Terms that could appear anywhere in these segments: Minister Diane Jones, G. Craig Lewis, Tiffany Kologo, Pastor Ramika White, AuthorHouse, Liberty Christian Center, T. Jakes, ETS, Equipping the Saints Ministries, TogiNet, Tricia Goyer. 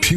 she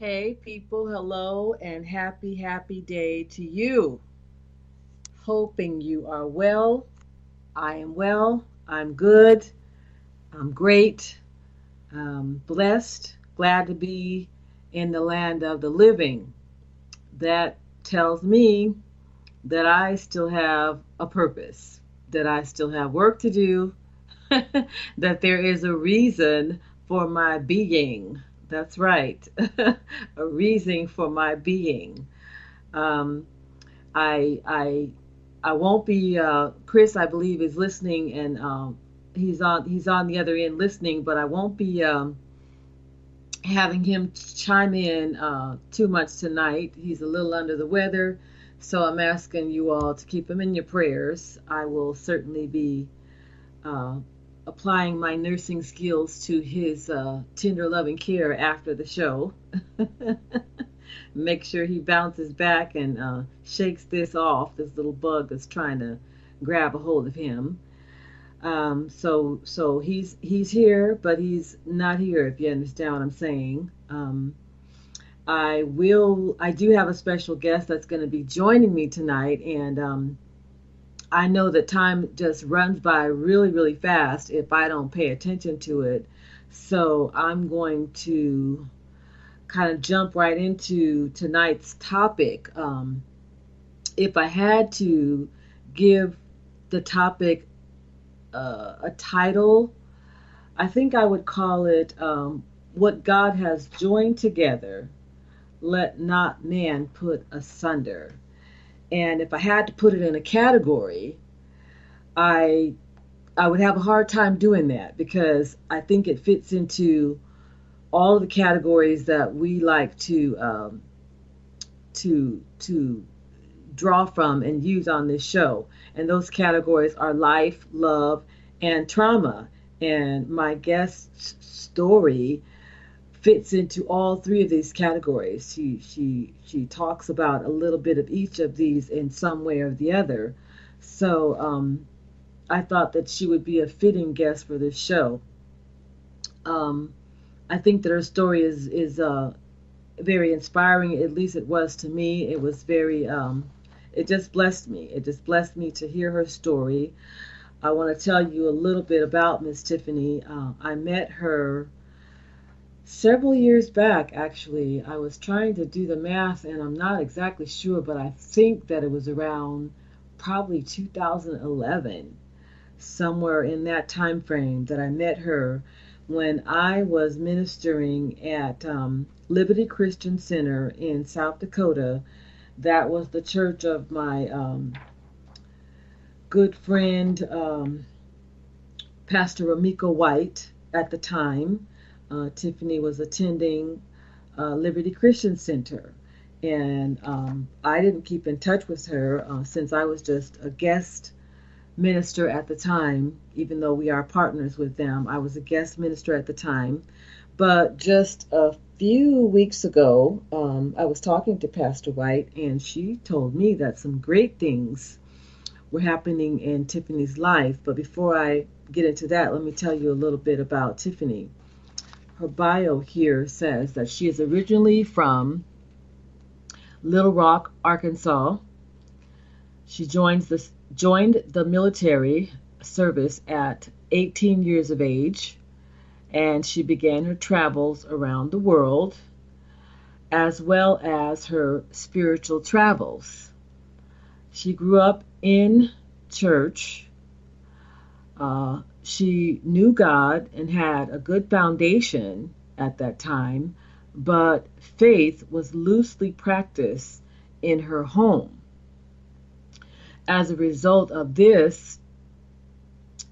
Hey, people, hello, and happy, happy day to you. Hoping you are well. I am well. I'm good. I'm great. I'm blessed. Glad to be in the land of the living. That tells me that I still have a purpose, that I still have work to do, that there is a reason for my being. That's right, a reason for my being. I won't be, Chris, I believe, is listening, and he's on the other end listening, but I won't be having him chime in too much tonight. He's a little under the weather. So I'm asking you all to keep him in your prayers. I will certainly be applying my nursing skills to his tender loving care after the show. Make sure he bounces back and shakes this off, this little bug that's trying to grab a hold of him. So he's here, but he's not here, if you understand what I'm saying. I do have a special guest that's going to be joining me tonight, and I know that time just runs by really, really fast if I don't pay attention to it. So I'm going to kind of jump right into tonight's topic. If I had to give the topic a title, I think I would call it What God Has Joined Together, Let Not Man Put Asunder. And if I had to put it in a category, I would have a hard time doing that, because I think it fits into all the categories that we like to draw from and use on this show. And those categories are life, love, and trauma. And my guest's story fits into all three of these categories. She talks about a little bit of each of these in some way or the other. So I thought that she would be a fitting guest for this show. I think that her story is very inspiring. At least it was to me. It was very. It just blessed me. It just blessed me to hear her story. I want to tell you a little bit about Miss Tiffany. I met her several years back, actually. I was trying to do the math, and I'm not exactly sure, but I think that it was around probably 2011, somewhere in that time frame, that I met her when I was ministering at Liberty Christian Center in South Dakota. That was the church of my good friend, Pastor Ramika White at the time. Tiffany was attending Liberty Christian Center, and I didn't keep in touch with her since I was just a guest minister at the time. Even though we are partners with them, I was a guest minister at the time. But just a few weeks ago, I was talking to Pastor White, and she told me that some great things were happening in Tiffany's life. But before I get into that, let me tell you a little bit about Tiffany. Her bio here says that she is originally from Little Rock, Arkansas. She joined the military service at 18 years of age, and she began her travels around the world, as well as her spiritual travels. She grew up in church, She knew God and had a good foundation at that time, but faith was loosely practiced in her home. As a result of this,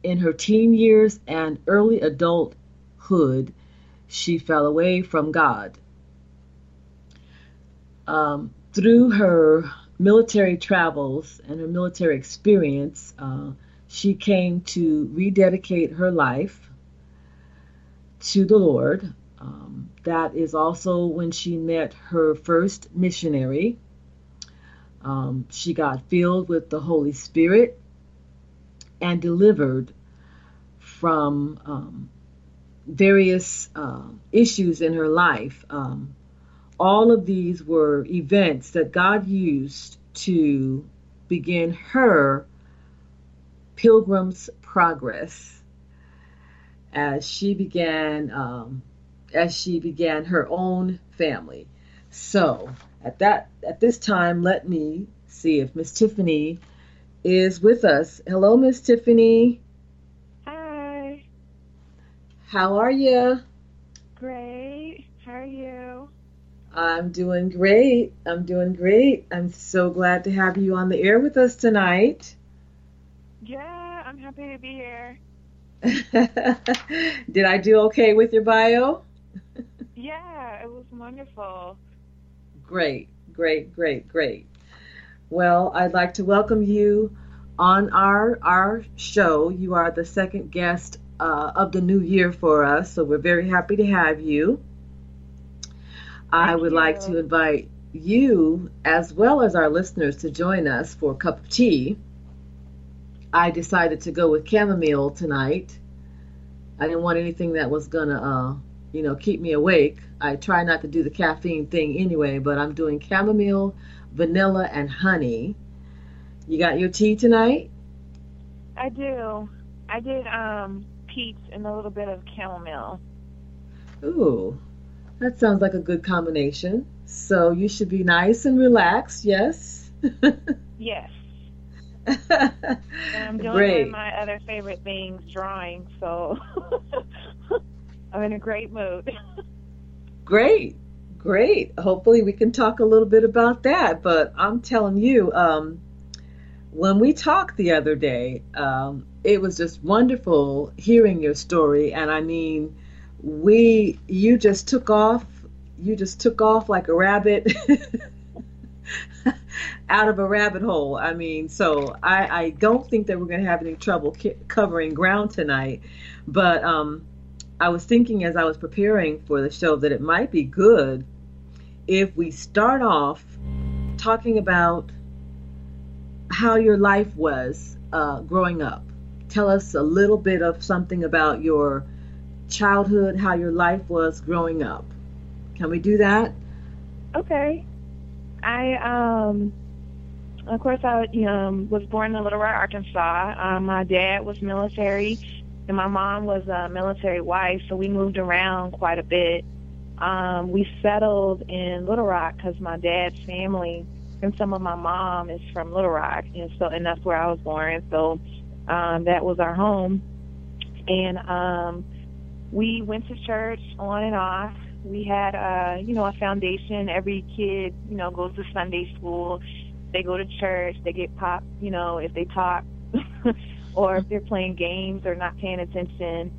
in her teen years and early adulthood, she fell away from God. Through her military travels and her military experience, she came to rededicate her life to the Lord. That is also when she met her first missionary. She got filled with the Holy Spirit and delivered from various issues in her life. All of these were events that God used to begin her pilgrim's progress as she began her own family. So at this time, let me see if Miss Tiffany is with us. Hello, Miss Tiffany. Hi. How are you? Great. How are you? I'm doing great. I'm so glad to have you on the air with us tonight. Yeah, I'm happy to be here. Did I do okay with your bio? Yeah, it was wonderful. Great. Well, I'd like to welcome you on our show. You are the second guest of the new year for us, so we're very happy to have you. I would like to invite you, as well as our listeners, to join us for a cup of tea. I decided to go with chamomile tonight. I didn't want anything that was going to, keep me awake. I try not to do the caffeine thing anyway, but I'm doing chamomile, vanilla, and honey. You got your tea tonight? I do. I did peach and a little bit of chamomile. Ooh, that sounds like a good combination. So you should be nice and relaxed, yes? Yes. And I'm doing one of my other favorite things, drawing, so I'm in a great mood. Great. Hopefully we can talk a little bit about that. But I'm telling you, when we talked the other day, it was just wonderful hearing your story. And I mean, you just took off like a rabbit out of a rabbit hole. I mean, so I don't think that we're going to have any trouble covering ground tonight. But I was thinking as I was preparing for the show that it might be good if we start off talking about how your life was growing up. Tell us a little bit of something about your childhood, how your life was growing up. Can we do that? Okay. I was born in Little Rock, Arkansas. My dad was military, and my mom was a military wife, so we moved around quite a bit. We settled in Little Rock because my dad's family and some of my mom is from Little Rock, and that's where I was born. So that was our home, and we went to church on and off. We had, a foundation. Every kid, goes to Sunday school. They go to church. They get popped, if they talk or if they're playing games or not paying attention.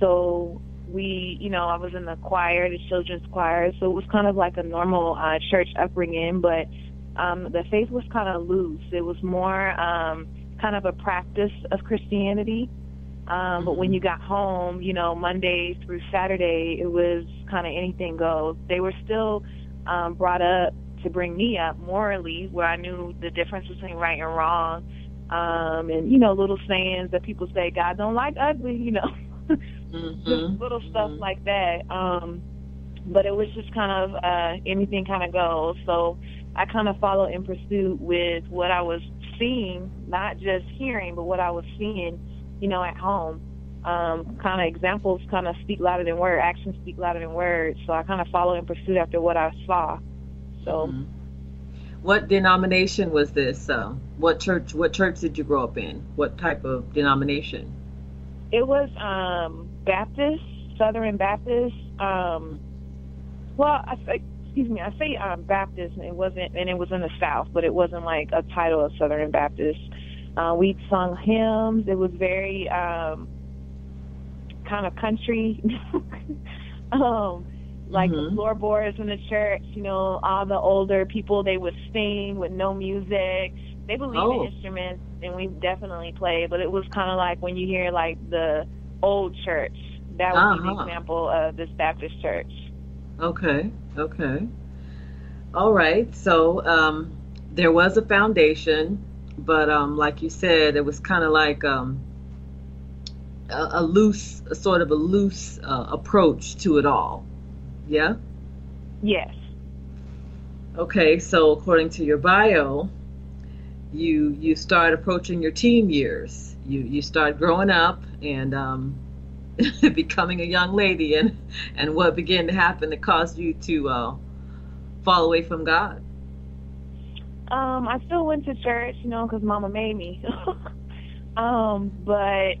So we, I was in the choir, the children's choir. So it was kind of like a normal church upbringing, but the faith was kind of loose. It was more kind of a practice of Christianity. But when you got home, Monday through Saturday, it was kind of anything goes. They were still brought up to bring me up morally, where I knew the difference between right and wrong, and, little sayings that people say, God don't like ugly, just little stuff like that. But it was just kind of anything kind of goes. So I kind of followed in pursuit with what I was seeing, not just hearing, but what I was seeing, at home. Kind of examples kind of speak louder than words. Actions speak louder than words. So I kind of follow in pursuit after what I saw. So, what denomination was this? What church did you grow up in? What type of denomination? It was Baptist, Southern Baptist. I say Baptist, and it was in the South, but it wasn't like a title of Southern Baptist. We sung hymns. It was very kind of country, like the floorboards in the church. You know, all the older people, they would sing with no music. They believe in instruments, and we definitely played. But it was kind of like when you hear like the old church. That would be the example of this Baptist church. Okay. All right. So there was a foundation. But like you said, it was kind of like a loose approach to it all. Yeah? Yes. Okay, so according to your bio, you start approaching your teen years. You start growing up and becoming a young lady. And what began to happen that caused you to fall away from God? I still went to church, you know, because Mama made me. But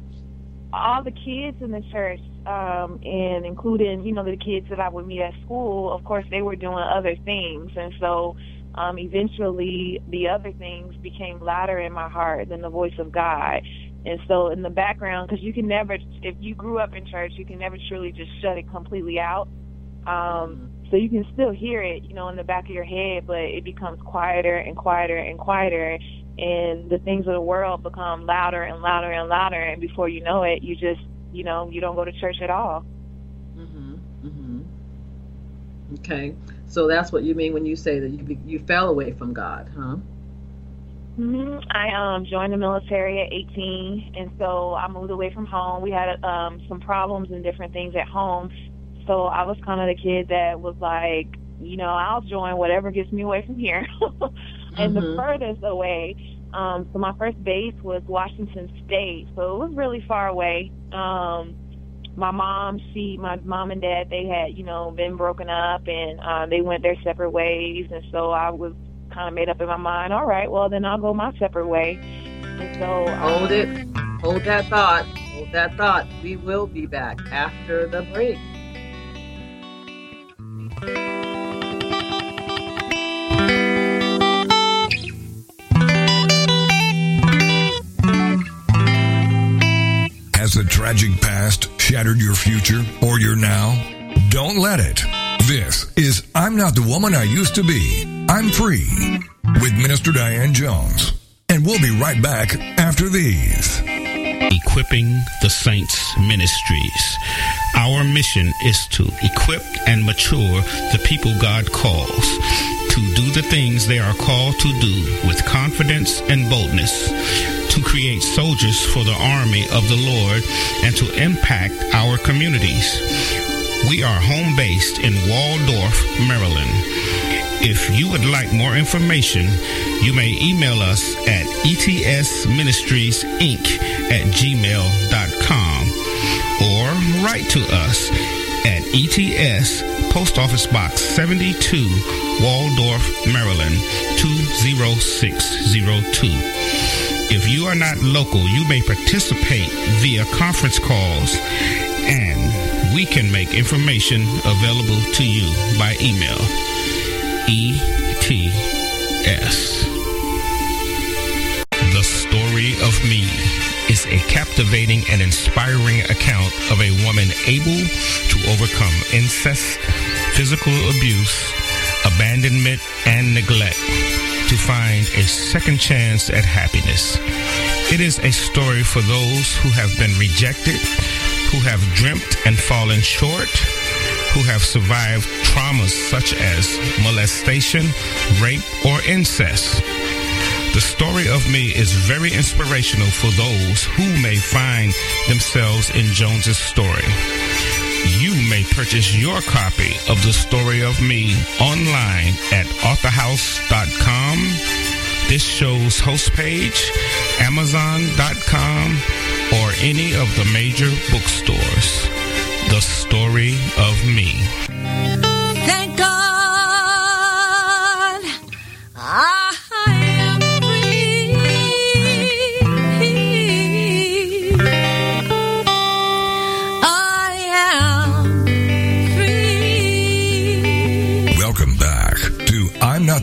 all the kids in the church, and including, you know, the kids that I would meet at school, of course, they were doing other things. And so eventually the other things became louder in my heart than the voice of God. And so in the background, because you can never, if you grew up in church, you can never truly just shut it completely out. So you can still hear it, you know, in the back of your head, but it becomes quieter and quieter and quieter, and the things of the world become louder and louder and louder, and before you know it, you just, you know, you don't go to church at all. Okay, so that's what you mean when you say that you fell away from God, huh? I joined the military at 18, and so I moved away from home. We had some problems and different things at home. So I was kind of the kid that was like, you know, I'll join whatever gets me away from here. And the furthest away, so my first base was Washington State. So it was really far away. My mom and dad, they had, you know, been broken up, and they went their separate ways. And so I was kind of made up in my mind, all right, well, then I'll go my separate way. And so hold that thought. Hold that thought. We will be back after the break. Has a tragic past shattered your future or your now? Don't let it. This is I'm Not the Woman I Used to Be. I'm Free with Minister Diane Jones. And we'll be right back after these. Equipping the Saints Ministries. Our mission is to equip and mature the people God calls to do the things they are called to do with confidence and boldness, to create soldiers for the army of the Lord, and to impact our communities. We are home-based in Waldorf, Maryland. If you would like more information, you may email us at etsministriesinc@gmail.com or write to us at ETS, Post Office Box 72, Waldorf, Maryland, 20602. If you are not local, you may participate via conference calls, and we can make information available to you by email. ETS. The Story of Me is a captivating and inspiring account of a woman able to overcome incest, physical abuse, abandonment, and neglect to find a second chance at happiness. It is a story for those who have been rejected, who have dreamt and fallen short, who have survived traumas such as molestation, rape, or incest. The Story of Me is very inspirational for those who may find themselves in Jones's story. You may purchase your copy of The Story of Me online at AuthorHouse.com, this show's host page, Amazon.com, or any of the major bookstores. The Story of Me. Thank God. I'm not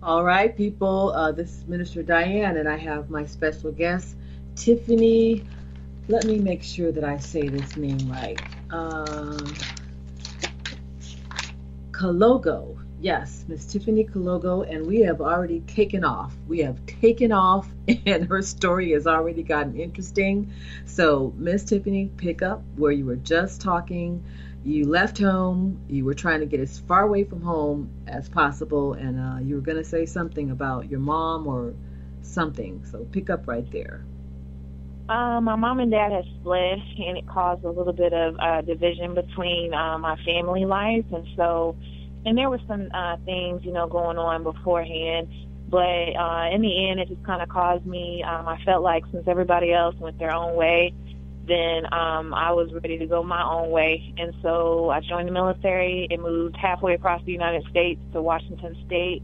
All right, people, this is Minister Diane, and I have my special guest, Tiffany. Let me make sure that I say this name right. Kologo. Yes, Miss Tiffany Kologo, and we have already taken off. We have taken off, and her story has already gotten interesting. So, Miss Tiffany, pick up where you were just talking. You left home. You were trying to get as far away from home as possible, and you were going to say something about your mom or something. So pick up right there. My mom and dad had split, and it caused a little bit of division between my family life, and there were some things, going on beforehand. But in the end, it just kind of caused me. I felt like since everybody else went their own way, then I was ready to go my own way. And so I joined the military and moved halfway across the United States to Washington State.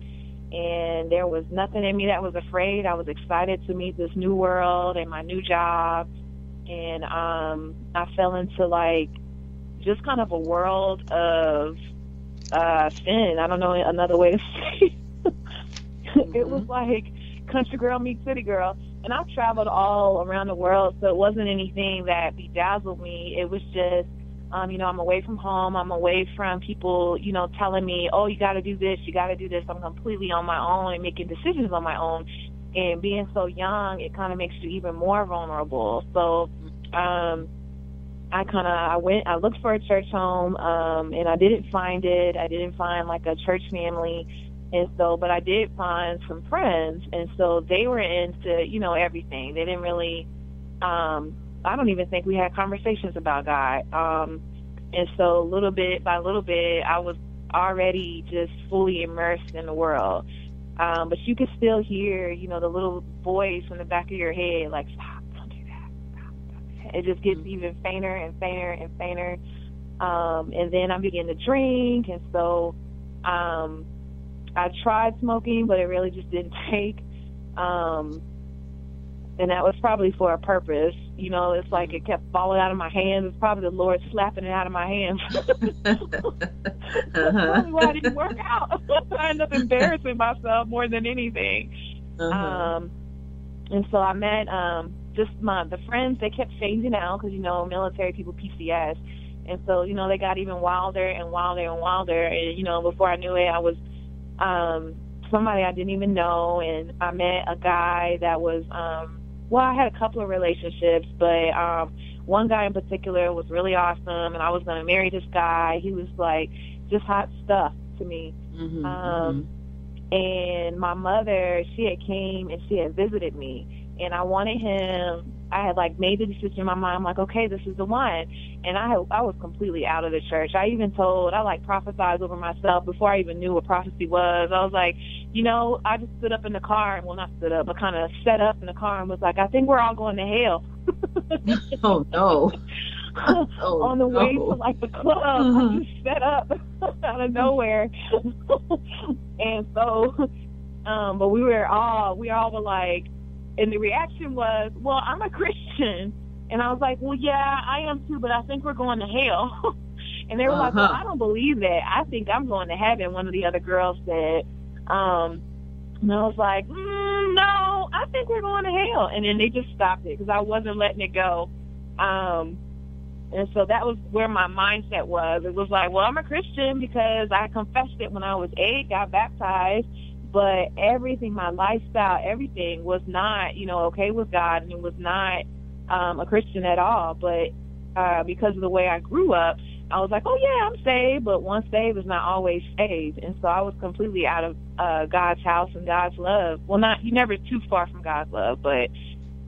And there was nothing in me that was afraid. I was excited to meet this new world and my new job. And I fell into, just kind of a world of sin. I don't know another way to say it. Mm-hmm. It was like country girl meets city girl. And I've traveled all around the world, so it wasn't anything that bedazzled me. It was just, I'm away from home. I'm away from people, telling me, oh, you got to do this, you got to do this. I'm completely on my own and making decisions on my own. And being so young, it kind of makes you even more vulnerable. So I looked for a church home, and I didn't find it. I didn't find, a church family. And so, but I did find some friends, and so they were into, everything. They didn't really, I don't even think we had conversations about God. And so little bit by little bit, I was already just fully immersed in the world. But you could still hear, the little voice in the back of your head, stop, don't do that, stop, don't do that. It just gets even fainter and fainter and fainter. And then I began to drink, and so I tried smoking, but it really just didn't take. And that was probably for a purpose. It's like it kept falling out of my hands. It's probably the Lord slapping it out of my hands. That's probably why it didn't work out. I ended up embarrassing myself more than anything. Uh-huh. And so I met just the friends. They kept phasing out because, military people, PCS. And so, they got even wilder and wilder and wilder. And, before I knew it, I was somebody I didn't even know, and I met a guy that was I had a couple of relationships, but one guy in particular was really awesome, and I was going to marry this guy. He was just hot stuff to me. Mm-hmm, And my mother, she had came and she had visited me, and I wanted him. I had made the decision in my mind, okay, this is the one. And I was completely out of the church. I even prophesied over myself before I even knew what prophecy was. I was I just stood up in the car, not stood up, but kind of set up in the car and was I think we're all going to hell. Oh, no. On the way to the club, I just set up out of nowhere. And so, but we all were and the reaction was, well, I'm a Christian. And I was well, yeah, I am too, but I think we're going to hell. And they were well, I don't believe that. I think I'm going to heaven, one of the other girls said. And I was no, I think we're going to hell. And then they just stopped it because I wasn't letting it go. And so that was where my mindset was. It was well, I'm a Christian because I confessed it when I was 8, got baptized. But everything, my lifestyle, everything was not, okay with God, and it was not a Christian at all. But because of the way I grew up, I was oh, yeah, I'm saved, but once saved is not always saved. And so I was completely out of God's house and God's love. Well, you're never too far from God's love, but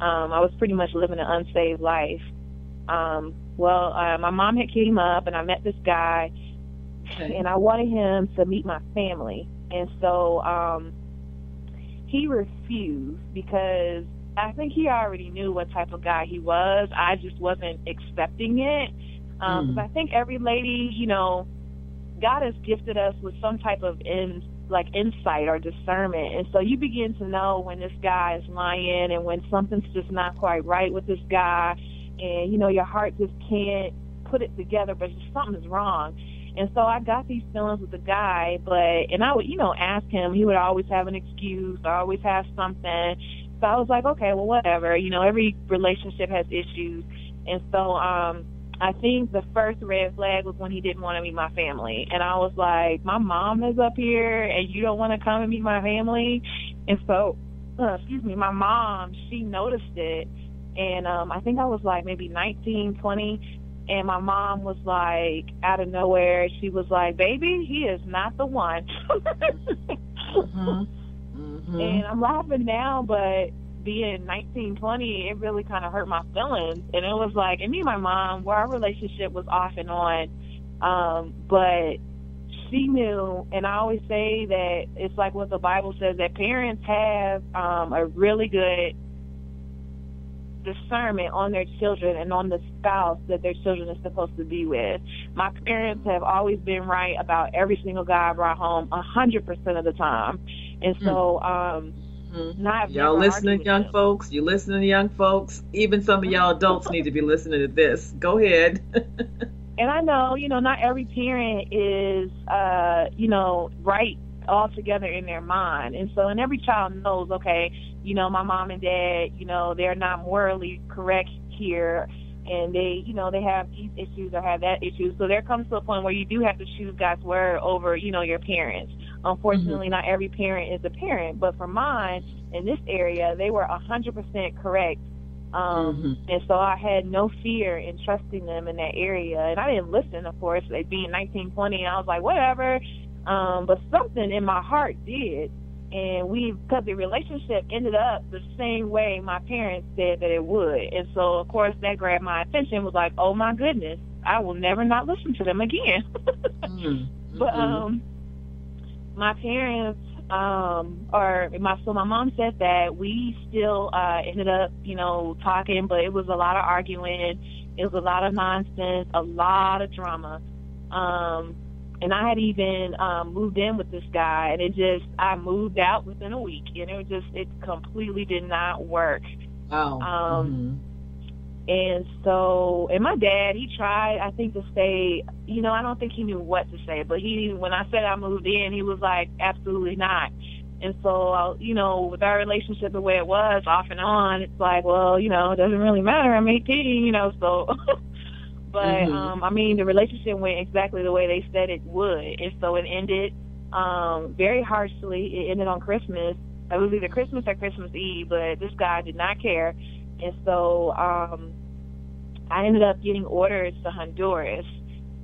I was pretty much living an unsaved life. My mom had came up, and I met this guy, and I wanted him to meet my family. And so he refused because I think he already knew what type of guy he was. I just wasn't expecting it. But I think every lady, you know, God has gifted us with some type of insight or discernment. And so you begin to know when this guy is lying and when something's just not quite right with this guy. And, you know, your heart just can't put it together, but something's wrong. And so I got these feelings with the guy, and I would, you know, ask him. He would always have an excuse, always have something. So I was like, okay, well, whatever. You know, every relationship has issues. And so I think the first red flag was when he didn't want to meet my family. And I was like, my mom is up here, and you don't want to come and meet my family? And so, my mom, she noticed it. And I think I was like maybe 19, 20, and my mom was like, out of nowhere, she was like, baby, he is not the one. And I'm laughing now, but being 19, 20, it really kind of hurt my feelings. And it was like, and me and my mom, where our relationship was off and on, but she knew. And I always say that it's like what the Bible says, that parents have a really good discernment on their children and on the spouse that their children are supposed to be with. My parents have always been right about every single guy I brought home 100% of the time. And so, y'all listening, young folks? You listening, young folks? Even some of y'all adults need to be listening to this. Go ahead. And I know, you know, not every parent is, you know, right all together in their mind. And so, and every child knows, okay, you know, my mom and dad, you know, they're not morally correct here. And they, you know, they have these issues or have that issue. So there comes to a point where you do have to choose God's word over, you know, your parents. Unfortunately, not every parent is a parent. But for mine, in this area, they were 100% correct. And so I had no fear in trusting them in that area. And I didn't listen, of course, like being 19, 20. And I was like, whatever. But something in my heart did. And because the relationship ended up the same way my parents said that it would. And so, of course, that grabbed my attention, was like, oh, my goodness, I will never not listen to them again. But my parents, my mom said that we still ended up, you know, talking, but it was a lot of arguing. It was a lot of nonsense, a lot of drama. And I had even moved in with this guy, and I moved out within a week, and it completely did not work. Wow. And so, and my dad, he tried, I think, to say, you know, I don't think he knew what to say, but when I said I moved in, he was like, absolutely not. And so, you know, with our relationship the way it was, off and on, it's like, well, you know, it doesn't really matter. I'm 18, you know, so... But, I mean, the relationship went exactly the way they said it would. And so it ended very harshly. It ended on Christmas. It was either Christmas or Christmas Eve, but this guy did not care. And so I ended up getting orders to Honduras.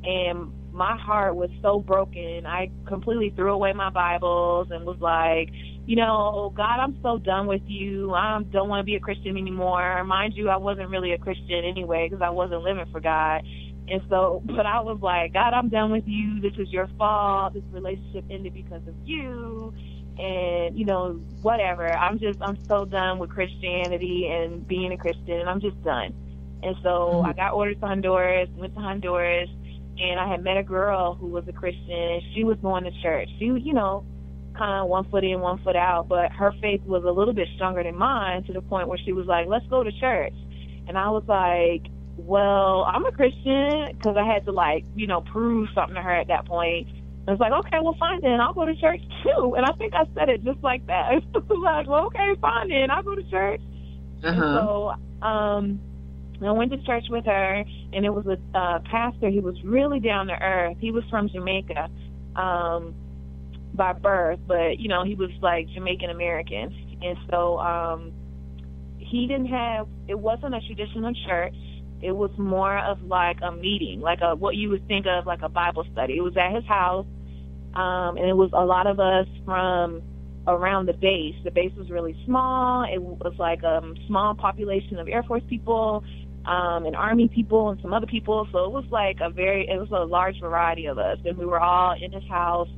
And my heart was so broken. I completely threw away my Bibles and was like, you know, God, I'm so done with you. I don't want to be a Christian anymore. Mind you, I wasn't really a Christian anyway because I wasn't living for God. And so, but I was like, God, I'm done with you. This is your fault. This relationship ended because of you. And, you know, whatever. I'm so done with Christianity and being a Christian. And I'm just done. And so I got orders to Honduras, went to Honduras, and I had met a girl who was a Christian. She was going to church. She, you know, kind of one foot in, one foot out, but her faith was a little bit stronger than mine, to the point where she was like, let's go to church. And I was like, well, I'm a Christian, because I had to, like, you know, prove something to her at that point. I was like, okay, well, fine then, I'll go to church too. And I think I said it just like that. I was like, well, okay, fine then, I'll go to church. And so I went to church with her, and it was a pastor. He was really down to earth. He was from Jamaica, by birth, but, you know, he was like Jamaican American. And so he didn't have, it wasn't a traditional church. It was more of like a meeting, like a, what you would think of like a Bible study. It was at his house, and it was a lot of us from around the base. The base was really small. It was like a small population of Air Force people, and Army people, and some other people. So it was like it was a large variety of us, and we were all in his house.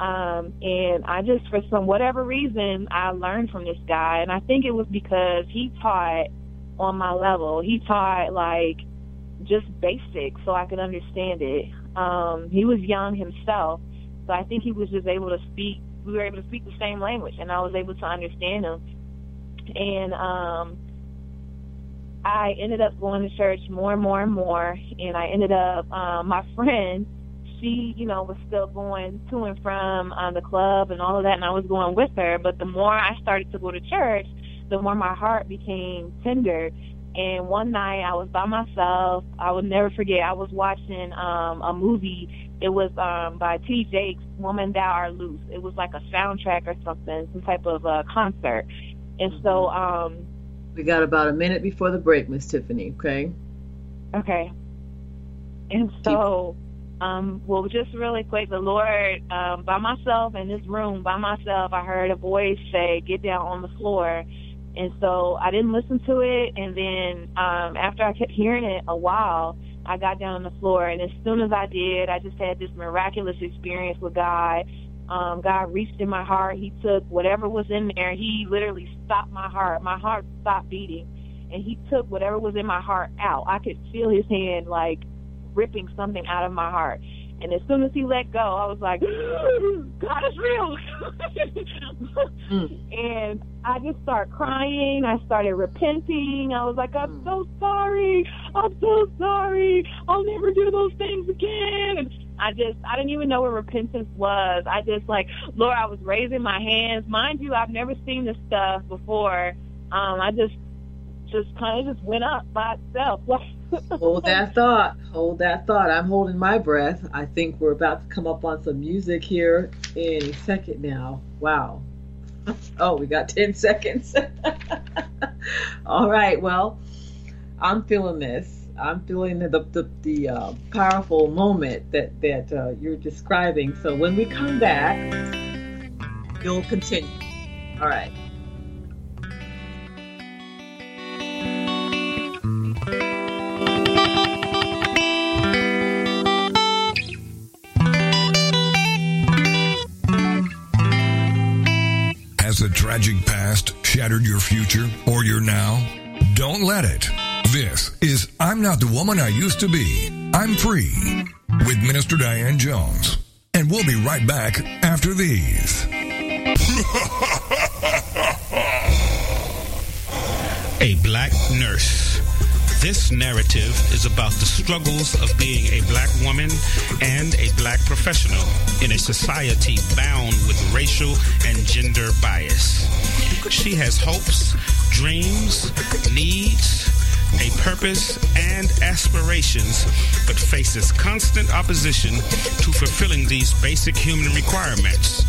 And I just, for some whatever reason, I learned from this guy, and I think it was because he taught on my level. He taught like just basics, so I could understand it. He was young himself, so I think he was just able to speak. We were able to speak the same language, and I was able to understand him. And I ended up going to church more and more and more, and I ended up my friend, she, you know, was still going to and from the club and all of that, and I was going with her. But the more I started to go to church, the more my heart became tender. And one night I was by myself. I would never forget. I was watching a movie. It was by T. Jakes, Woman Thou Art Loose. It was like a soundtrack or something, some type of concert. And so... we got about a minute before the break, Miss Tiffany, okay? Okay. And so... well, just really quick, the Lord, by myself in this room, by myself, I heard a voice say, "Get down on the floor." And so I didn't listen to it. And then after I kept hearing it a while, I got down on the floor. And as soon as I did, I just had this miraculous experience with God. God reached in my heart. He took whatever was in there. He literally stopped my heart. My heart stopped beating. And he took whatever was in my heart out. I could feel his hand, like, ripping something out of my heart. And as soon as he let go, I was like, God is real. And I just started crying. I started repenting. I was like, I'm so sorry. I'm so sorry. I'll never do those things again. And I didn't even know what repentance was. I just like, Lord, I was raising my hands. Mind you, I've never seen this stuff before. I just kind of just went up by itself. Hold that thought. I'm holding my breath. I think we're about to come up on some music here any second now. Wow. Oh, we got 10 seconds. All right. Well, I'm feeling this. I'm feeling the powerful moment that you're describing. So when we come back, you'll continue. All right. Has a tragic past shattered your future or your now? Don't let it. This is I'm Not the Woman I Used to Be. I'm Free with Minister Diane Jones. And we'll be right back after these. A black nurse. This narrative is about the struggles of being a black woman and a black professional in a society bound with racial and gender bias. She has hopes, dreams, needs, a purpose, and aspirations, but faces constant opposition to fulfilling these basic human requirements.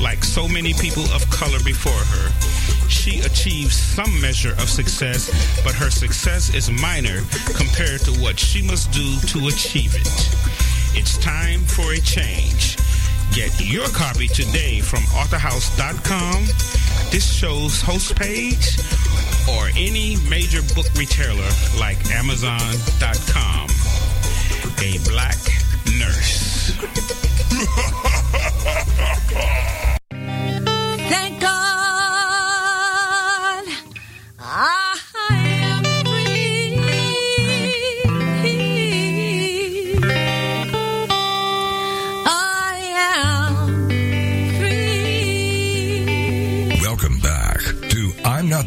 Like so many people of color before her, she achieves some measure of success, but her success is minor compared to what she must do to achieve it. It's time for a change. Get your copy today from AuthorHouse.com, this show's host page, or any major book retailer like Amazon.com. A Black Nurse. Thank God I am free. Welcome back to I'm Not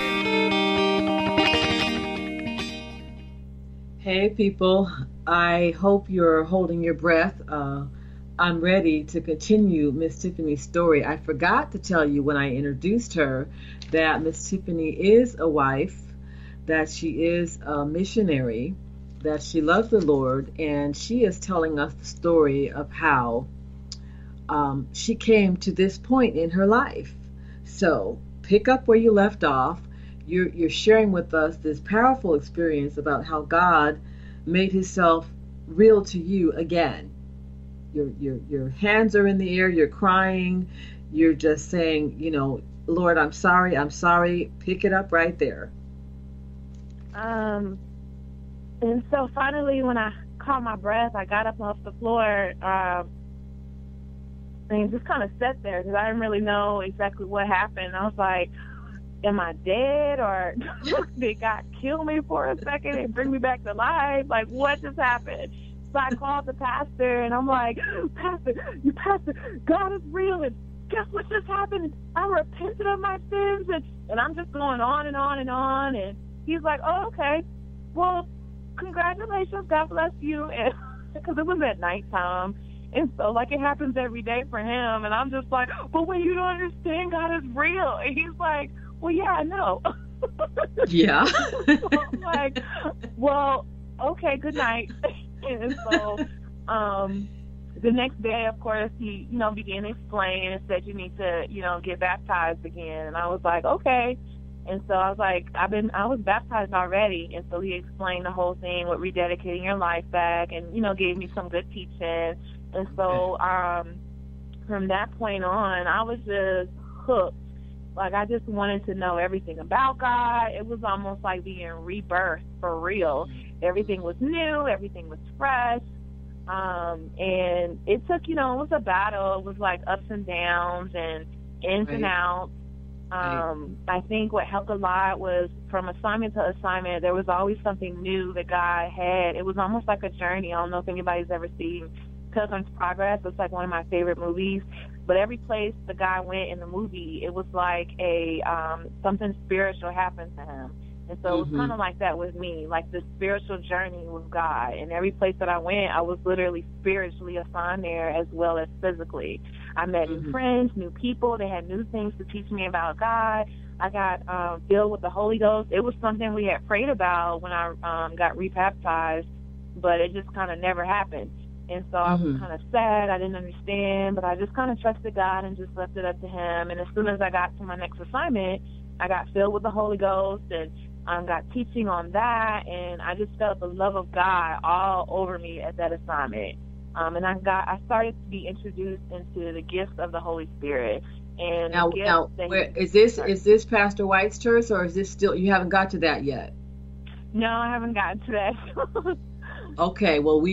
Hey, people. I hope you're holding your breath. I'm ready to continue Miss Tiffany's story. I forgot to tell you when I introduced her that Miss Tiffany is a wife, that she is a missionary, that she loves the Lord, and she is telling us the story of how she came to this point in her life. So pick up where you left off. you're sharing with us this powerful experience about how God made himself real to you again. Your hands are in the air, you're crying, you're just saying, you know, Lord, I'm sorry. Pick it up right there. And so finally, when I caught my breath, I got up off the floor and just kind of sat there because I didn't really know exactly what happened. I was like, am I dead, or did God kill me for a second and bring me back to life? Like, what just happened? So I called the pastor, and I'm like, Pastor, God is real, and guess what just happened? I repented of my sins, and I'm just going on and on and on. And he's like, oh, okay, well, congratulations, God bless you. And because it was at nighttime, and so like it happens every day for him, and I'm just like, but when you don't understand, God is real. And he's like, well, yeah, I know. Yeah. So I'm like, well, okay, good night. And so the next day, of course, he, you know, began to explain and said, you need to, you know, get baptized again. And I was like, okay. And so I was like, I was baptized already. And so he explained the whole thing with rededicating your life back, and, you know, gave me some good teaching. And so from that point on, I was just hooked. Like, I just wanted to know everything about God. It was almost like being rebirthed for real. Everything was new. Everything was fresh. And it took, you know, it was a battle. It was like ups and downs and ins and outs. I think what helped a lot was from assignment to assignment, there was always something new that God had. It was almost like a journey. I don't know if anybody's ever seen Pilgrim's Progress. It's like one of my favorite movies. But every place the guy went in the movie, it was like a something spiritual happened to him. And so it was kind of like that with me, like the spiritual journey with God. And every place that I went, I was literally spiritually assigned there as well as physically. I met new friends, new people. They had new things to teach me about God. I got filled with the Holy Ghost. It was something we had prayed about when I got rebaptized, but it just kind of never happened. And so I was kind of sad. I didn't understand, but I just kind of trusted God and just left it up to him. And as soon as I got to my next assignment, I got filled with the Holy Ghost and got teaching on that. And I just felt the love of God all over me at that assignment. And I started to be introduced into the gifts of the Holy Spirit. And is this Pastor White's church, or is this still, you haven't got to that yet? No, I haven't gotten to that. Okay, well,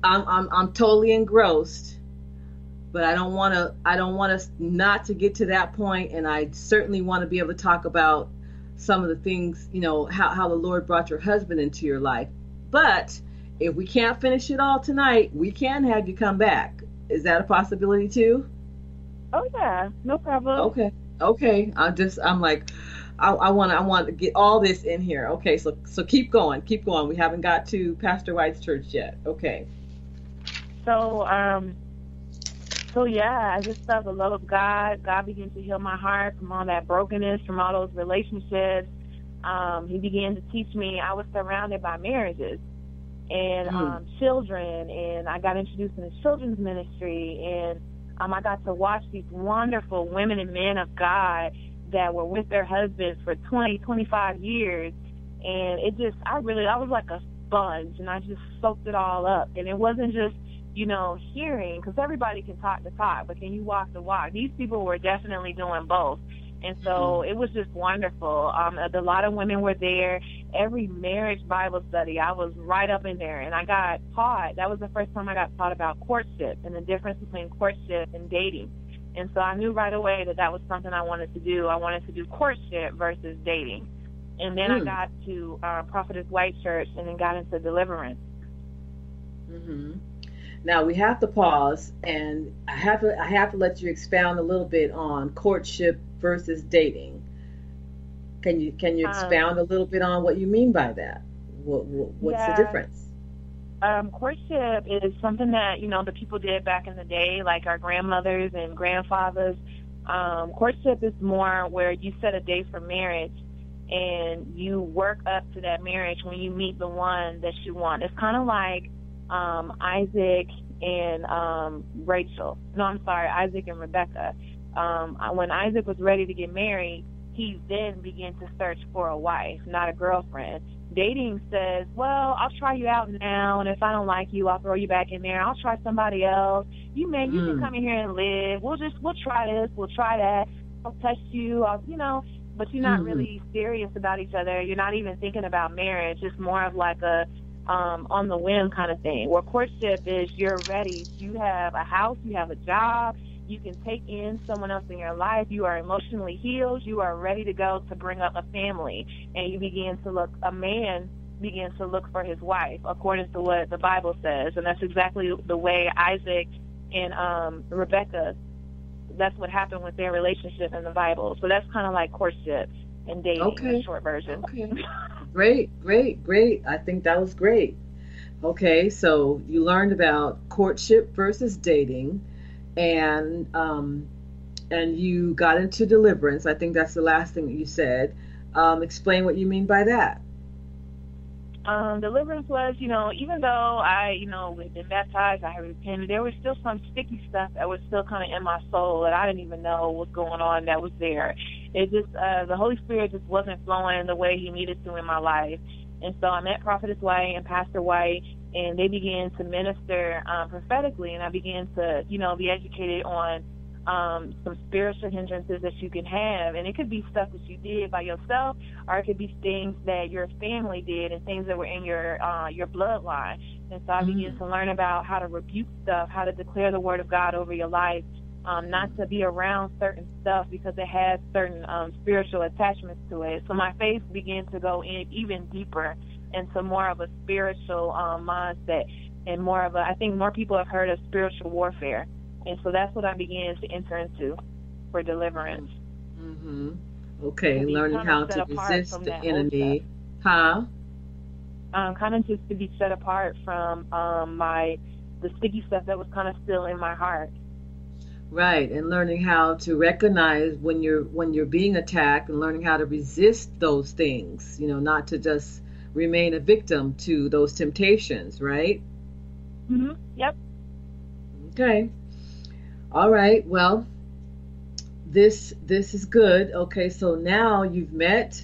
I'm totally engrossed, but I don't want us not to get to that point, and I certainly want to be able to talk about some of the things, you know, how the Lord brought your husband into your life. But if we can't finish it all tonight, we can have you come back. Is that a possibility too? Oh yeah, no problem. Okay. I want to get all this in here. Okay, so keep going. We haven't got to Pastor White's church yet. Okay. So yeah, I just felt the love of God. God began to heal my heart from all that brokenness, from all those relationships. He began to teach me. I was surrounded by marriages and children, and I got introduced to the children's ministry, and I got to watch these wonderful women and men of God that were with their husbands for 20, 25 years. And it just, I was like a sponge, and I just soaked it all up. And it wasn't just, you know, hearing, because everybody can talk the talk, but can you walk the walk? These people were definitely doing both. And so it was just wonderful. A lot of women were there. Every marriage Bible study, I was right up in there. And I got taught, that was the first time I got taught about courtship and the difference between courtship and dating. And so I knew right away that was something I wanted to do. I wanted to do courtship versus dating. And then I got to Prophetess White Church and then got into deliverance. Now we have to pause, and I have to let you expound a little bit on courtship versus dating. Can you expound a little bit on what you mean by that? What's the difference? Courtship is something that, you know, the people did back in the day, like our grandmothers and grandfathers. Courtship is more where you set a date for marriage and you work up to that marriage when you meet the one that you want. It's kind of like Isaac and Isaac and Rebecca. When Isaac was ready to get married, he then began to search for a wife, not a girlfriend. Dating says, well, I'll try you out now, and if I don't like you, I'll throw you back in there. I'll try somebody else. You can come in here and live. We'll try this. We'll try that. I'll touch you. But you're not really serious about each other. You're not even thinking about marriage. It's more of like a on the whim kind of thing. Where courtship is you're ready. You have a house. You have a job. You can take in someone else in your life. You are emotionally healed. You are ready to go to bring up a family. And you begin to look, a man begins to look for his wife according to what the Bible says. And that's exactly the way Isaac and Rebecca, that's what happened with their relationship in the Bible. So that's kind of like courtship and dating, okay. Short version. Okay. Great. I think that was great. Okay, so you learned about courtship versus dating. And you got into deliverance. I think that's the last thing that you said. Explain what you mean by that. Deliverance was, even though I, had been baptized, I had repented, there was still some sticky stuff that was still kind of in my soul that I didn't even know was going on that was there. It just, the Holy Spirit just wasn't flowing the way he needed to in my life. And so I met Prophetess White and Pastor White, and they began to minister prophetically, and I began to, be educated on some spiritual hindrances that you can have. And it could be stuff that you did by yourself, or it could be things that your family did and things that were in your bloodline. And so I began to learn about how to rebuke stuff, how to declare the word of God over your life, not to be around certain stuff because it has certain spiritual attachments to it. So my faith began to go in even deeper into more of a spiritual mindset, and more of a, I think more people have heard of spiritual warfare. And so that's what I began to enter into for deliverance. Mm-hmm. Okay, learning how to resist the enemy. Huh? Kind of just to be set apart from the sticky stuff that was kind of still in my heart. Right, and learning how to recognize when you're being attacked, and learning how to resist those things. Not to just remain a victim to those temptations, right? Mm-hmm. Yep. Okay. All right. Well, this is good. Okay, so now you've met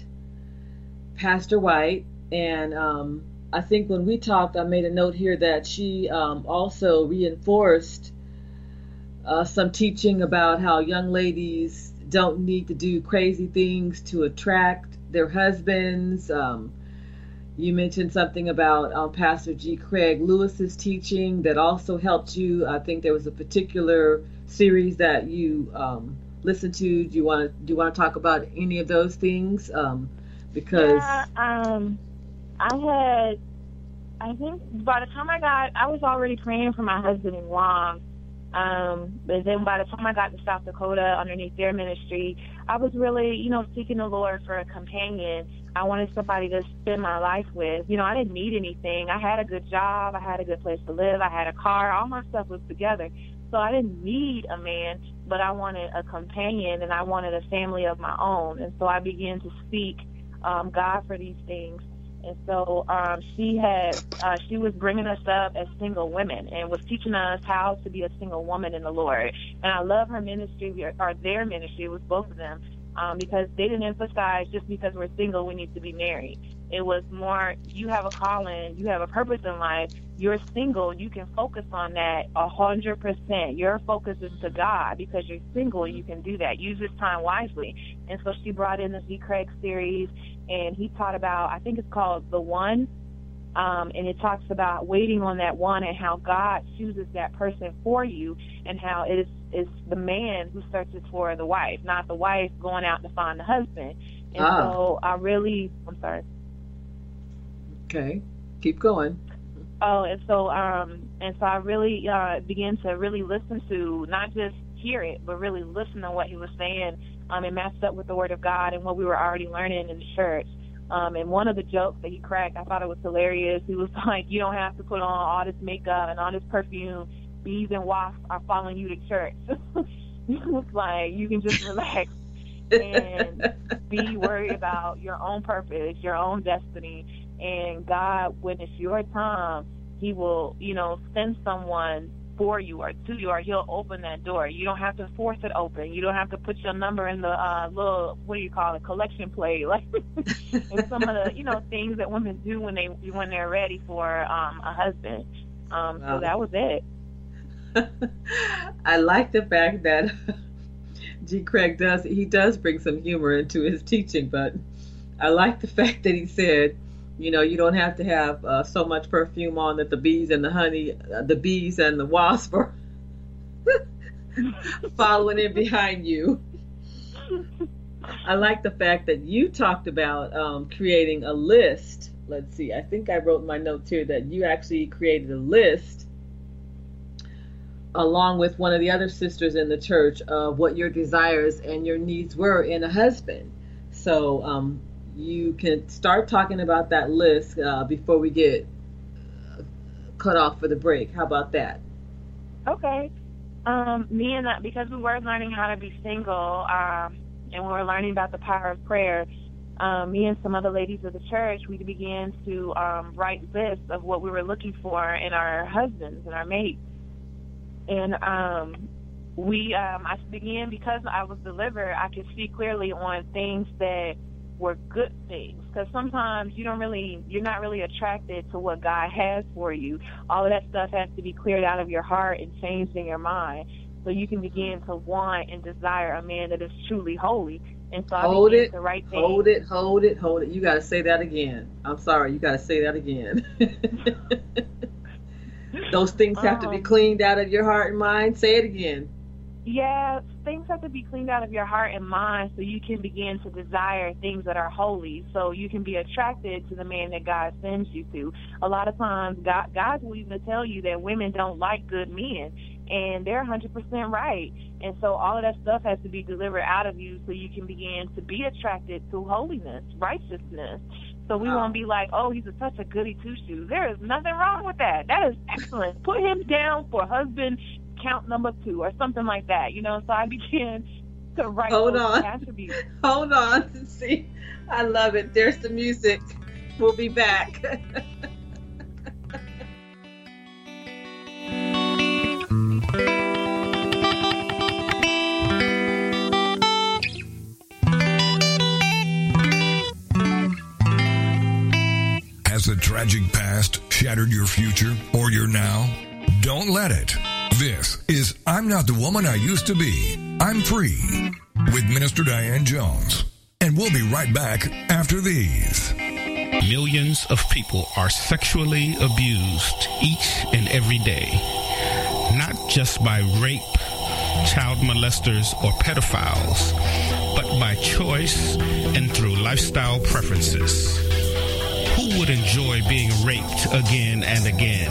Pastor White, and I think when we talked, I made a note here that she also reinforced some teaching about how young ladies don't need to do crazy things to attract their husbands. You mentioned something about Pastor G. Craig Lewis's teaching that also helped you. I think there was a particular series that you listened to. Do you want to talk about any of those things? Because I think by the time I was already praying for my husband in Guam. But then by the time I got to South Dakota underneath their ministry, I was really, seeking the Lord for a companion. I wanted somebody to spend my life with. I didn't need anything. I had a good job. I had a good place to live. I had a car. All my stuff was together. So I didn't need a man, but I wanted a companion, and I wanted a family of my own. And so I began to seek God for these things. And so she was bringing us up as single women and was teaching us how to be a single woman in the Lord. And I love her ministry, or their ministry, with both of them, because they didn't emphasize just because we're single, we need to be married. It was more, you have a calling, you have a purpose in life, you're single, you can focus on that 100%. Your focus is to God because you're single and you can do that. Use this time wisely. And so she brought in the G. Craig series, and he taught about, I think it's called The One, and it talks about waiting on that one and how God chooses that person for you, and how it's the man who searches for the wife, not the wife going out to find the husband. And so I'm sorry. Okay, keep going. And so I really began to really listen to, not just hear it, but really listen to what he was saying. It matched up with the Word of God and what we were already learning in the church. And one of the jokes that he cracked, I thought it was hilarious. He was like, you don't have to put on all this makeup and all this perfume. Bees and wasps are following you to church. He was like, you can just relax and be worried about your own purpose, your own destiny. And God, when it's your time, he will, send someone for you or to you, or he'll open that door. You don't have to force it open. You don't have to put your number in the little, what do you call it, collection plate, like and some of the, you know, things that women do when they when they're ready for a husband. Wow. So that was it. I like the fact that G. Craig does bring some humor into his teaching, but I like the fact that he said, you know, you don't have to have so much perfume on that the bees and the honey, the bees and the wasp are following in behind you. I like the fact that you talked about creating a list. Let's see, I think I wrote in my notes here that you actually created a list along with one of the other sisters in the church of what your desires and your needs were in a husband. So you can start talking about that list before we get cut off for the break. How about that? Okay. Me and I, because we were learning how to be single and we were learning about the power of prayer, me and some other ladies of the church, we began to write lists of what we were looking for in our husbands and our mates. And I began, because I was delivered, I could see clearly on things that were good things, because sometimes you're not really attracted to what God has for you. All of that stuff has to be cleared out of your heart and changed in your mind, so you can begin to want and desire a man that is truly holy. And so hold it, the right thing. Hold it. You got to say that again. I'm sorry, you got to say that again. Those things have to be cleaned out of your heart and mind. Say it again. Yeah, things have to be cleaned out of your heart and mind so you can begin to desire things that are holy, so you can be attracted to the man that God sends you to. A lot of times, God will even tell you that women don't like good men, and they're 100% right. And so all of that stuff has to be delivered out of you so you can begin to be attracted to holiness, righteousness. So we won't be like, oh, he's such a goody two-shoes. There is nothing wrong with that. That is excellent. Put him down for husband count number 2 or something like that, you know. So I began to write attributes. Hold on. See, I love it. There's the music. We'll be back. Has a tragic past shattered your future or your now? Don't let it. This is I'm Not the Woman I Used to Be. I'm Free with Minister Diane Jones. And we'll be right back after these. Millions of people are sexually abused each and every day, not just by rape, child molesters, or pedophiles, but by choice and through lifestyle preferences. Who would enjoy being raped again and again?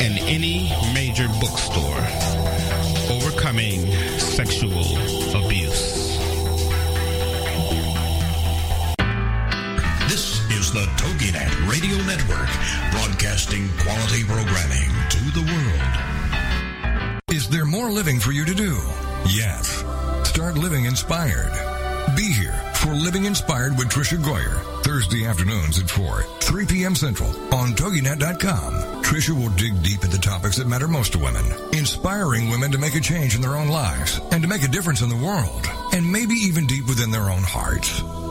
and any major bookstore. Overcoming Sexual Abuse. This is the TogiNet Radio Network, broadcasting quality programming to the world. Is there more living for you to do? Yes. Start living inspired. Be here for Living Inspired with Tricia Goyer, Thursday afternoons at 4, 3 p.m. Central on TogiNet.com. Tricia will dig deep into topics that matter most to women, inspiring women to make a change in their own lives and to make a difference in the world, and maybe even deep within their own hearts.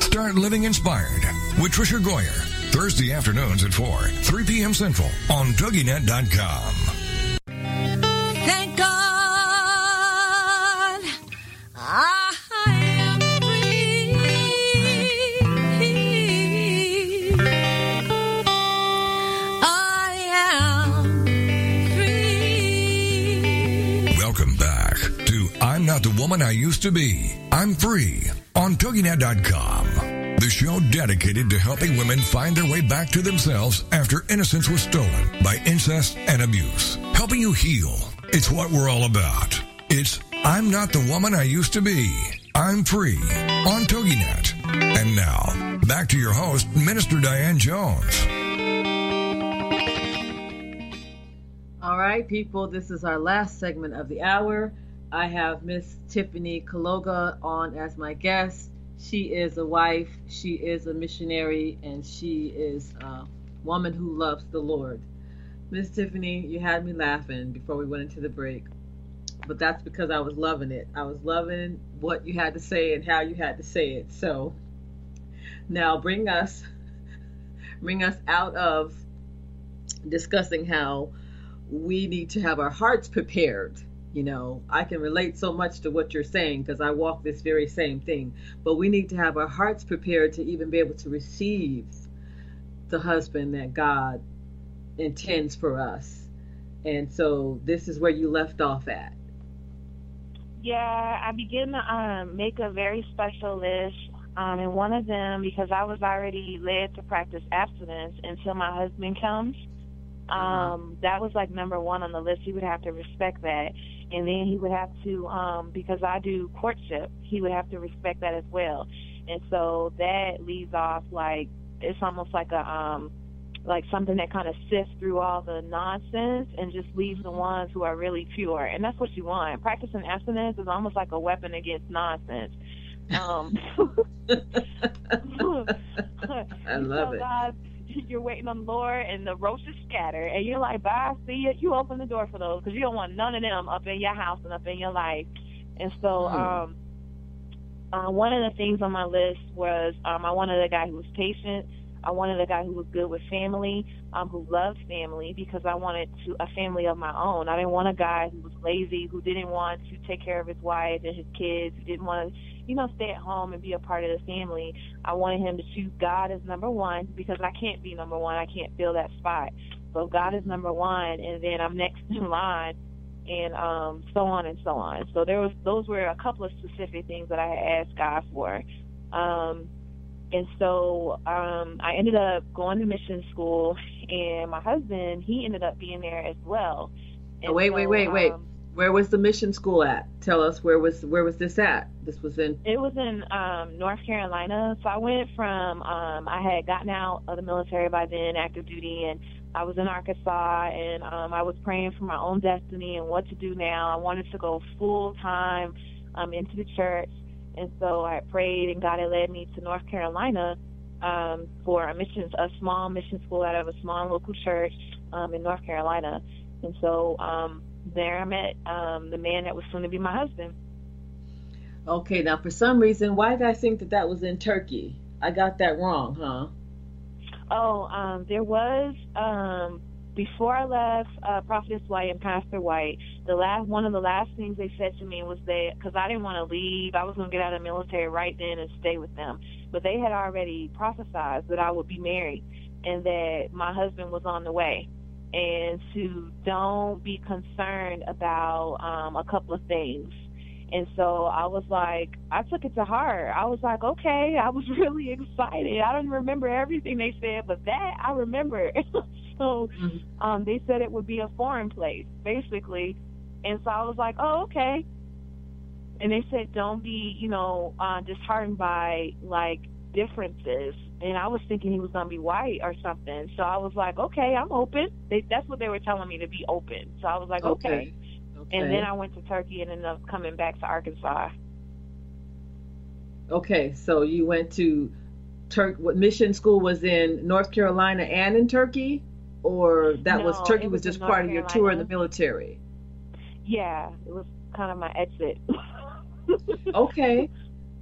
Start Living Inspired with Tricia Goyer, Thursday afternoons at 4, 3 p.m. Central on TogiNet.com. Thank God the woman I used to be. I'm Free on TogiNet.com. The show dedicated to helping women find their way back to themselves after innocence was stolen by incest and abuse. Helping you heal. It's what we're all about. It's I'm Not the Woman I Used to Be. I'm Free on TogiNet. And now, back to your host, Minister Diane Jones. All right, people, this is our last segment of the hour. I have Miss Tiffany Kologo on as my guest. She is a wife, she is a missionary, and she is a woman who loves the Lord. Miss Tiffany, you had me laughing before we went into the break. But that's because I was loving it. I was loving what you had to say and how you had to say it. So now bring us out of discussing how we need to have our hearts prepared. You know, I can relate so much to what you're saying because I walk this very same thing. But we need to have our hearts prepared to even be able to receive the husband that God intends for us. And so this is where you left off at. Yeah, I began to make a very special list, and one of them, because I was already led to practice abstinence until my husband comes, that was like number one on the list. He would have to respect that. And then he would have to, because I do courtship, he would have to respect that as well. And so that leaves off like, it's almost like a, like something that kind of sifts through all the nonsense and just leaves the ones who are really pure. And that's what you want. Practicing abstinence is almost like a weapon against nonsense. I love it. God, you're waiting on the Lord and the roaches scatter. And you're like, bye, see it. You open the door for those because you don't want none of them up in your house and up in your life. And so one of the things on my list was I wanted a guy who was patient. I wanted a guy who was good with family, who loved family, because I wanted a family of my own. I didn't want a guy who was lazy, who didn't want to take care of his wife and his kids, who didn't want to, you know, stay at home and be a part of the family. I wanted him to choose God as number one, because I can't be number one. I can't fill that spot. So God is number one, and then I'm next in line, and so on and so on. So there was, those were a couple of specific things that I had asked God for. And so I ended up going to mission school, and my husband, he ended up being there as well. And wait. Where was the mission school at? Tell us where was this at? This was in. It was in North Carolina. So I went from I had gotten out of the military by then, active duty, and I was in Arkansas, and I was praying for my own destiny and what to do now. I wanted to go full time into the church. And so I prayed, and God had led me to North Carolina for a small mission school out of a small local church in North Carolina. And so there I met the man that was soon to be my husband. Okay, now for some reason, why did I think that was in Turkey? I got that wrong, huh? Oh, there was, before I left Prophetess White and Pastor White, one of the last things they said to me was because I didn't want to leave, I was going to get out of the military right then and stay with them. But they had already prophesied that I would be married and that my husband was on the way. And to don't be concerned about a couple of things. And so I was like, I took it to heart. I was like, okay, I was really excited. I don't remember everything they said, but that I remember. So they said it would be a foreign place, basically. And so I was like, oh, okay. And they said, don't be, disheartened by, like, differences. And I was thinking he was going to be white or something. So I was like, okay, I'm open. That's what they were telling me, to be open. So I was like, okay. And then I went to Turkey and ended up coming back to Arkansas. Okay, so you went to what mission school was in North Carolina and in Turkey? Or Turkey was just part of your tour in the military? Yeah, it was kind of my exit.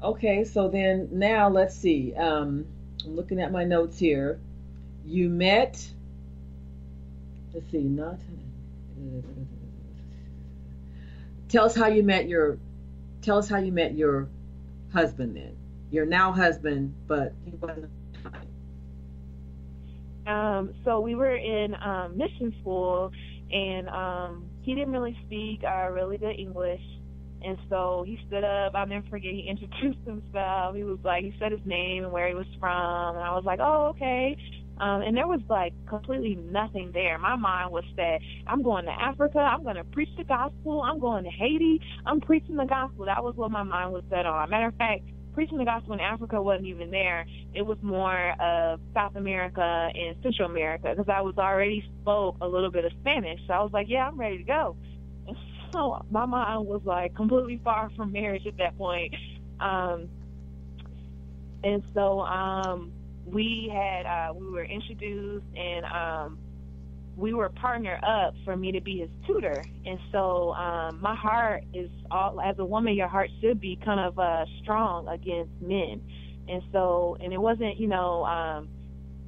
Okay, so then now let's see. I'm looking at my notes here. You met, let's see, not... Tell us how you met your husband then. Your now husband, but he wasn't. So we were in mission school, and he didn't really speak really good English. And so he stood up. I'll never forget, he introduced himself. He was like, he said his name and where he was from. And I was like, oh, okay. And there was like completely nothing there. My mind was that I'm going to Africa. I'm going to preach the gospel. I'm going to Haiti. I'm preaching the gospel. That was what my mind was set on. Matter of fact, preaching the gospel in Africa wasn't even there. It was more of South America and Central America, because I was already spoke a little bit of Spanish. So I was like, yeah, I'm ready to go. And so my mind was like completely far from marriage at that point. And so we were introduced, and we were partnered up for me to be his tutor. And so my heart is all, as a woman, your heart should be kind of strong against men. And so, and it wasn't, you know,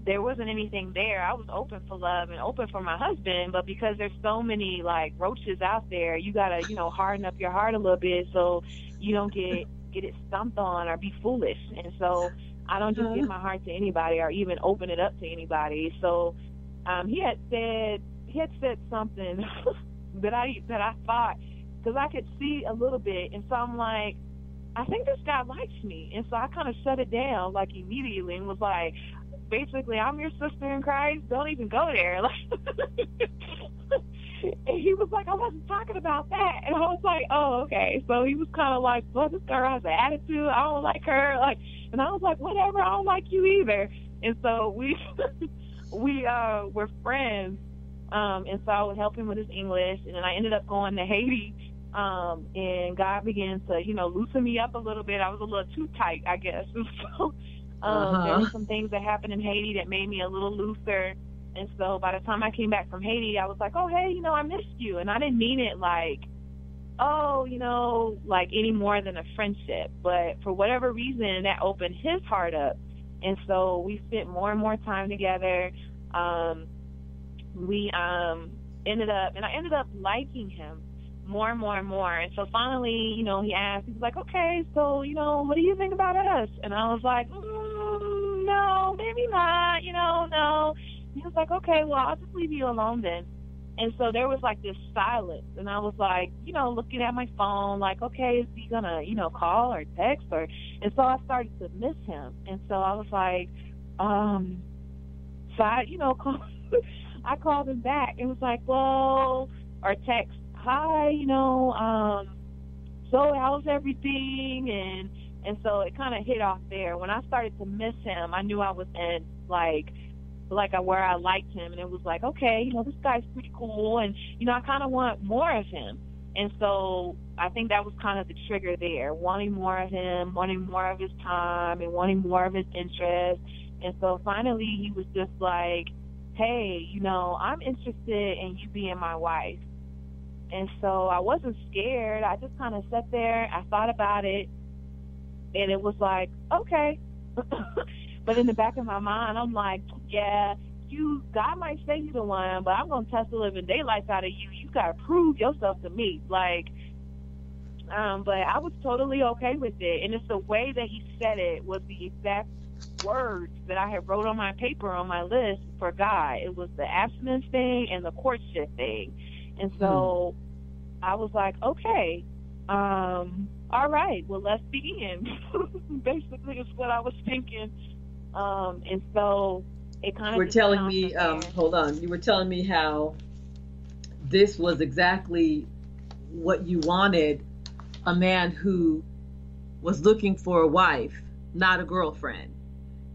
there wasn't anything there. I was open for love and open for my husband, but because there's so many like roaches out there, you gotta, you know, harden up your heart a little bit so you don't get it stumped on or be foolish. And so I don't just give my heart to anybody or even open it up to anybody. So he had said something that I thought, because I could see a little bit, and so I'm like, I think this guy likes me. And so I kind of shut it down like immediately and was like, basically, I'm your sister in Christ. Don't even go there. And he was like, I wasn't talking about that. And I was like, oh, okay. So he was kind of like, well, this girl has an attitude. I don't like her. And I was like, whatever, I don't like you either. And so we were friends. And so I would help him with his English. And then I ended up going to Haiti. And God began to, you know, loosen me up a little bit. I was a little too tight, I guess. And so there were some things that happened in Haiti that made me a little looser. And so by the time I came back from Haiti, I was like, oh, hey, you know, I missed you. And I didn't mean it like, oh, you know, like any more than a friendship. But for whatever reason, that opened his heart up. And so we spent more and more time together. I ended up liking him more and more and more. And so finally, you know, he was like, okay, so, you know, what do you think about us? And I was like, no, maybe not, you know, no. He was like, okay, well, I'll just leave you alone then. And so there was like this silence, and I was like, you know, looking at my phone, like, okay, is he gonna, you know, call or text or? And so I started to miss him, and so I was like, so I, you know, I called him back and was like, well, or text, hi, you know, so how's everything? And so it kind of hit off there. When I started to miss him, I knew I was in where I liked him, and it was like, okay, you know, this guy's pretty cool, and, you know, I kind of want more of him. And so I think that was kind of the trigger there, wanting more of him, wanting more of his time, and wanting more of his interest. And so finally he was just like, hey, you know, I'm interested in you being my wife. And so I wasn't scared. I just kind of sat there, I thought about it, and it was like, okay. But in the back of my mind, I'm like, yeah, God might say you the one, but I'm going to test the living daylights out of you. You got to prove yourself to me. But I was totally okay with it. And it's the way that he said it was the exact words that I had wrote on my paper on my list for God. It was the abstinence thing and the courtship thing. And so I was like, okay, all right, well, let's begin. Basically is what I was thinking. And so it kind of... You were telling me, hold on, you were telling me how this was exactly what you wanted, a man who was looking for a wife, not a girlfriend.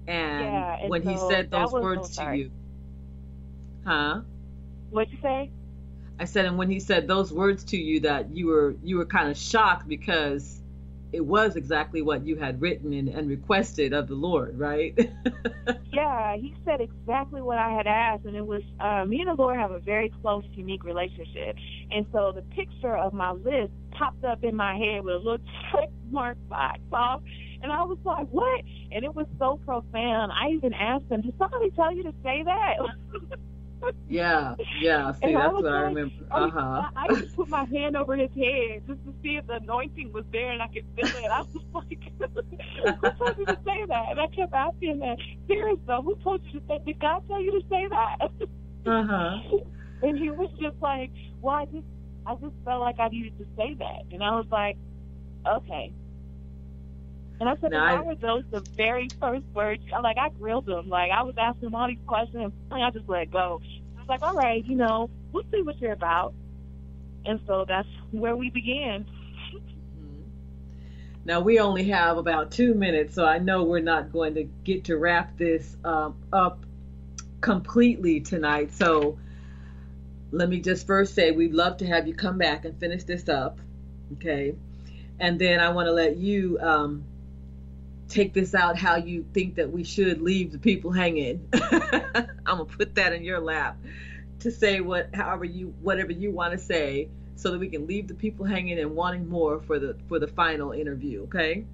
And, yeah, and when so he said those words to you... Huh? What'd you say? I said, and when he said those words to you, that you were kind of shocked because it was exactly what you had written and requested of the Lord, right? Yeah, he said exactly what I had asked, and it was, me and the Lord have a very close, unique relationship. And so the picture of my list popped up in my head with a little check mark box off, and I was like, what? And it was so profound. I even asked him, did somebody tell you to say that? Yeah. See, that's what I remember. I just put my hand over his head just to see if the anointing was there, and I could feel it. I was like, who told you to say that? And I kept asking that. Seriously, who told you to say that? Did God tell you to say that? And he was just like, well, I just felt like I needed to say that. And I was like, okay. And I said, why were those the very first words? Like, I grilled them. Like, I was asking them all these questions, and I just let go. I was like, all right, you know, we'll see what you're about. And so that's where we began. Now, we only have about 2 minutes, so I know we're not going to get to wrap this up completely tonight. So let me just first say we'd love to have you come back and finish this up, okay? And then I want to let you... take this out how you think that we should leave the people hanging. I'm gonna put that in your lap to say whatever you want to say, so that we can leave the people hanging and wanting more for the final interview. Okay.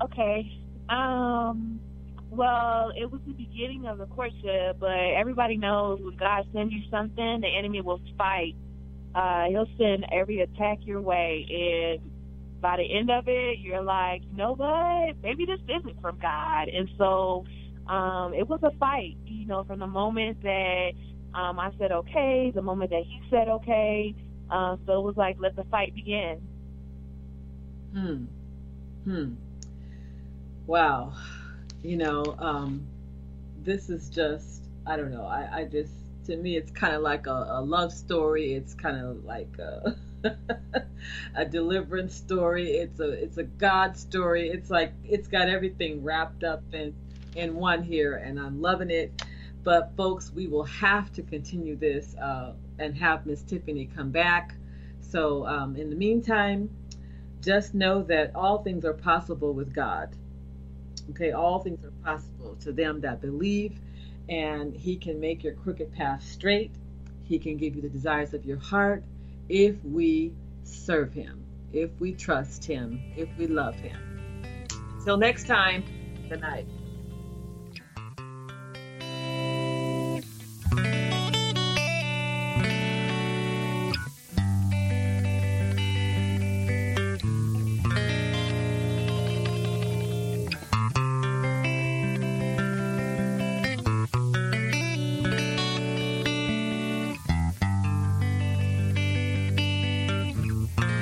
Okay. Well, it was the beginning of the courtship, but everybody knows when God sends you something, the enemy will fight. He'll send every attack your way, and by the end of it, you're like, you know what? Maybe this isn't from God. And so it was a fight, you know, from the moment that I said okay, the moment that he said okay. So it was like, let the fight begin. Wow. You know, this is just, I don't know. I just, to me, it's kind of like a love story. It's kind of like a... a deliverance story. It's a God story. It's like it's got everything wrapped up in one here, and I'm loving it. But folks, we will have to continue this and have Miss Tiffany come back. So in the meantime, just know that all things are possible with God. Okay, all things are possible to them that believe, and He can make your crooked path straight. He can give you the desires of your heart. If we serve Him, if we trust Him, if we love Him. Until next time, good night.